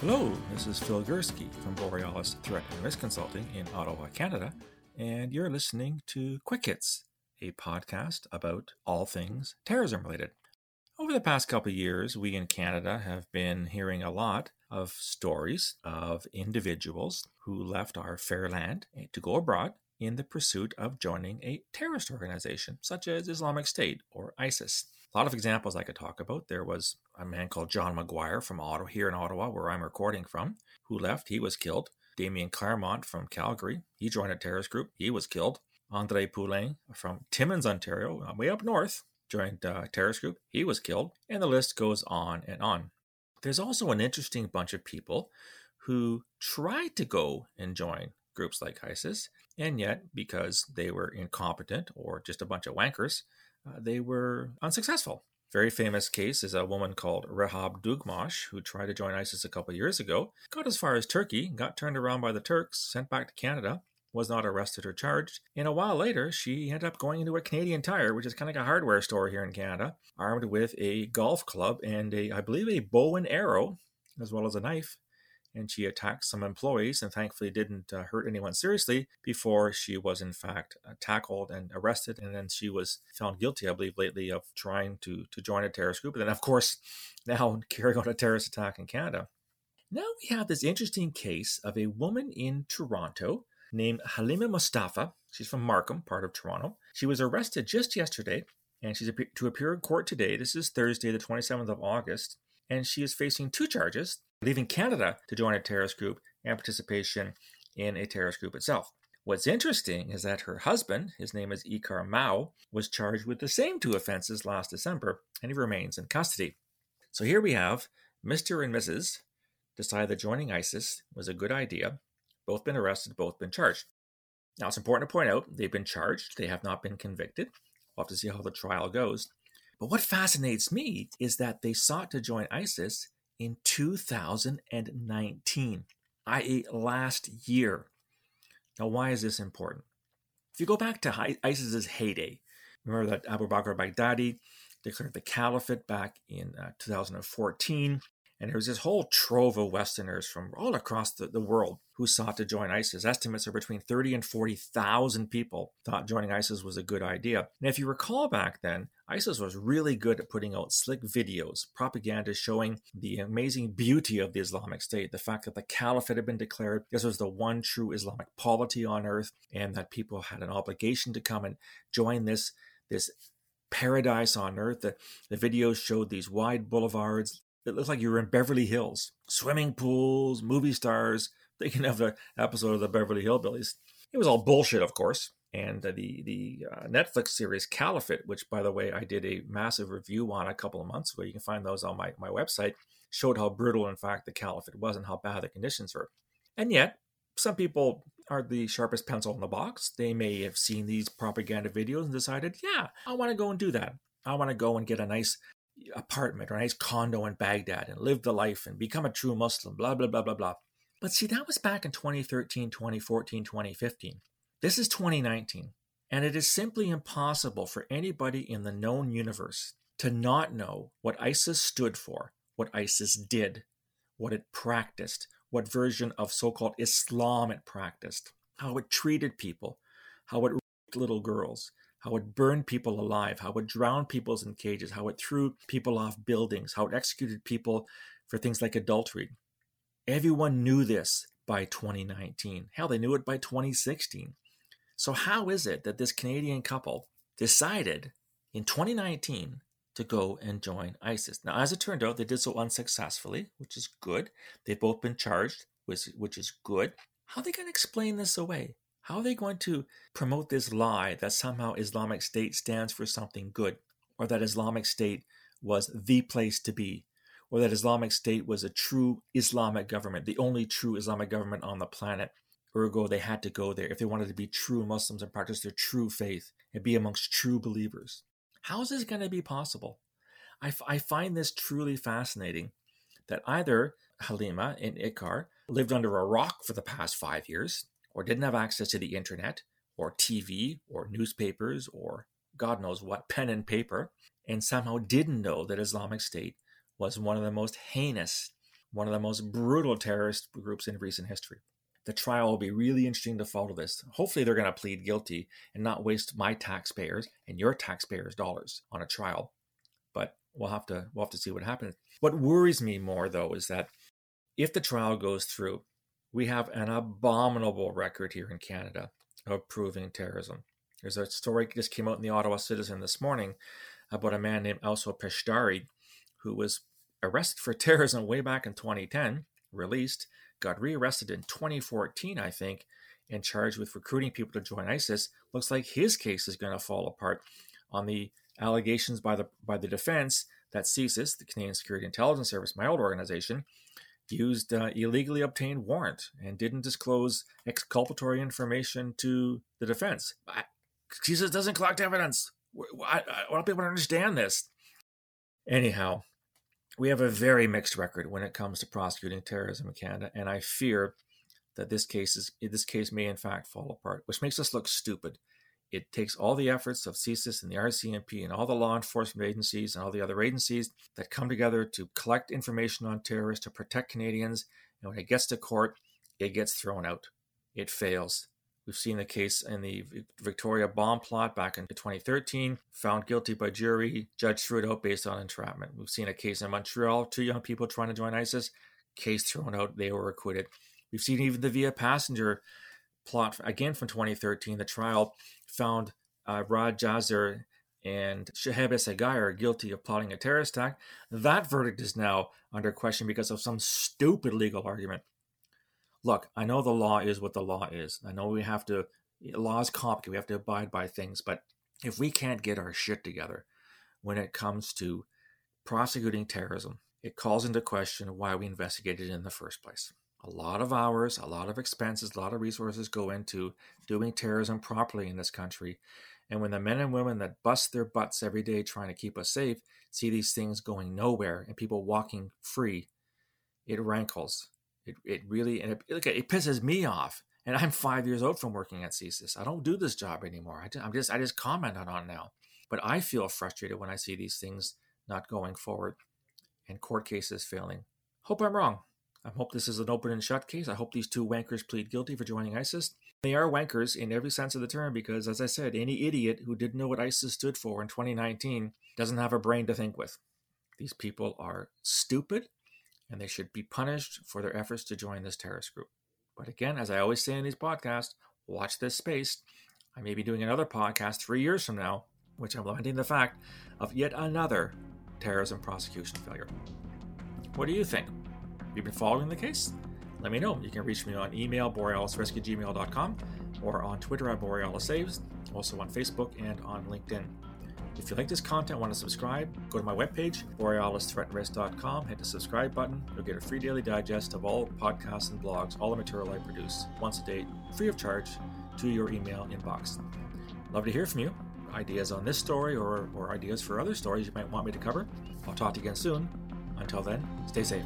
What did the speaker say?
Hello, this is Phil Gursky from Borealis Threat and Risk Consulting in Ottawa, Canada, and you're listening to Quick Hits, a podcast about all things terrorism-related. Over the past couple of years, we in Canada have been hearing a lot of stories of individuals who left our fair land to go abroad in the pursuit of joining a terrorist organization, such as Islamic State or ISIS. A lot of examples I could talk about. There was a man called John McGuire from here in Ottawa, where I'm recording from, who left. He was killed. Damien Claremont from Calgary. He joined a terrorist group. He was killed. Andre Poulain from Timmins, Ontario, way up north, joined a terrorist group. He was killed. And the list goes on and on. There's also an interesting bunch of people who tried to go and join groups like ISIS, and yet, because they were incompetent or just a bunch of wankers, they were unsuccessful. Very famous case is a woman called Rehab Dugmash, who tried to join ISIS a couple of years ago, got as far as Turkey, got turned around by the Turks, sent back to Canada, was not arrested or charged, and a while later, she ended up going into a Canadian Tire, which is kind of like a hardware store here in Canada, armed with a golf club and I believe a bow and arrow, as well as a knife, and she attacked some employees and thankfully didn't hurt anyone seriously before she was in fact tackled and arrested. And then she was found guilty, I believe, lately of trying to join a terrorist group. And then, of course, now carrying on a terrorist attack in Canada. Now we have this interesting case of a woman in Toronto named Halima Mustafa. She's from Markham, part of Toronto. She was arrested just yesterday, and she's to appear in court today. This is Thursday, the 27th of August. And she is facing two charges: leaving Canada to join a terrorist group and participation in a terrorist group itself. What's interesting is that her husband, his name is Ikar Mao, was charged with the same two offenses last December, and he remains in custody. So here we have Mr. and Mrs. decide that joining ISIS was a good idea. Both been arrested, both been charged. Now, it's important to point out they've been charged. They have not been convicted. We'll have to see how the trial goes. But what fascinates me is that they sought to join ISIS in 2019, i.e. last year. Now, why is this important? If you go back to ISIS's heyday, remember that Abu Bakr Baghdadi declared the Caliphate back in 2014, and there was this whole trove of Westerners from all across the world who sought to join ISIS. Estimates are between 30 and 40,000 people thought joining ISIS was a good idea. And if you recall back then, ISIS was really good at putting out slick videos, propaganda showing the amazing beauty of the Islamic State, the fact that the Caliphate had been declared, this was the one true Islamic polity on earth, and that people had an obligation to come and join this paradise on earth. The videos showed these wide boulevards. It looked like you were in Beverly Hills, swimming pools, movie stars, thinking of the episode of the Beverly Hillbillies. It was all bullshit, of course. And the Netflix series Caliphate, which, by the way, I did a massive review on a couple of months ago. You can find those on my website, showed how brutal, in fact, the Caliphate was and how bad the conditions were. And yet, some people are the sharpest pencil in the box. They may have seen these propaganda videos and decided, yeah, I want to go and do that. I want to go and get a nice apartment or a nice condo in Baghdad and live the life and become a true Muslim, blah, blah, blah, blah, blah. But see, that was back in 2013, 2014, 2015. This is 2019, and it is simply impossible for anybody in the known universe to not know what ISIS stood for, what ISIS did, what it practiced, what version of so-called Islam it practiced, how it treated people, how it raped little girls, how it burned people alive, how it drowned people in cages, how it threw people off buildings, how it executed people for things like adultery. Everyone knew this by 2019. Hell, they knew it by 2016. So how is it that this Canadian couple decided in 2019 to go and join ISIS? Now, as it turned out, they did so unsuccessfully, which is good. They've both been charged, which is good. How are they going to explain this away? How are they going to promote this lie that somehow Islamic State stands for something good, or that Islamic State was the place to be, or that Islamic State was a true Islamic government, the only true Islamic government on the planet? Ergo, they had to go there if they wanted to be true Muslims and practice their true faith and be amongst true believers. How is this going to be possible? I find this truly fascinating, that either Halima and Ikar lived under a rock for the past 5 years, or didn't have access to the internet, or TV, or newspapers, or God knows what, pen and paper, and somehow didn't know that Islamic State was one of the most heinous, one of the most brutal terrorist groups in recent history. The trial will be really interesting to follow this. Hopefully they're going to plead guilty and not waste my taxpayers and your taxpayers' dollars on a trial. But we'll have to see what happens. What worries me more, though, is that if the trial goes through, we have an abominable record here in Canada of proving terrorism. There's a story that just came out in the Ottawa Citizen this morning about a man named Elso Peshtari, who was arrested for terrorism way back in 2010, released, got rearrested in 2014, I think, and charged with recruiting people to join ISIS. Looks like his case is going to fall apart on the allegations by the defense that CSIS, the Canadian Security Intelligence Service, my old organization, used illegally obtained warrant and didn't disclose exculpatory information to the defense. CSIS doesn't collect evidence. I want people to understand this. Anyhow, we have a very mixed record when it comes to prosecuting terrorism in Canada, and I fear that this case may in fact fall apart, which makes us look stupid. It takes all the efforts of CSIS and the RCMP and all the law enforcement agencies and all the other agencies that come together to collect information on terrorists, to protect Canadians, and when it gets to court, it gets thrown out. It fails. We've seen the case in the Victoria bomb plot back in 2013, found guilty by jury, judge threw it out based on entrapment. We've seen a case in Montreal, 2 young people trying to join ISIS, case thrown out, they were acquitted. We've seen even the Via Passenger plot, again from 2013, the trial found Rajazir and Sheheba Seghai are guilty of plotting a terrorist attack. That verdict is now under question because of some stupid legal argument. Look, I know the law is what the law is. I know law is complicated, we have to abide by things, but if we can't get our shit together when it comes to prosecuting terrorism, it calls into question why we investigated it in the first place. A lot of hours, a lot of expenses, a lot of resources go into doing terrorism properly in this country. And when the men and women that bust their butts every day trying to keep us safe see these things going nowhere and people walking free, it rankles. It really pisses me off. And I'm 5 years out from working at CSIS. I don't do this job anymore. I just comment on it now. But I feel frustrated when I see these things not going forward and court cases failing. Hope I'm wrong. I hope this is an open and shut case. I hope these 2 wankers plead guilty for joining ISIS. They are wankers in every sense of the term because, as I said, any idiot who didn't know what ISIS stood for in 2019 doesn't have a brain to think with. These people are stupid, and they should be punished for their efforts to join this terrorist group. But again, as I always say in these podcasts, watch this space. I may be doing another podcast 3 years from now, which I'm lamenting the fact of yet another terrorism prosecution failure. What do you think? You've been following the case? Let me know. You can reach me on email, borealisrescue@gmail.com, or on Twitter at borealissaves, also on Facebook and on LinkedIn. If you like this content and want to subscribe, go to my webpage, borealisthreatandrisk.com, hit the subscribe button. You'll get a free daily digest of all podcasts and blogs, all the material I produce, once a day, free of charge, to your email inbox. Love to hear from you. Ideas on this story or ideas for other stories you might want me to cover. I'll talk to you again soon. Until then, stay safe.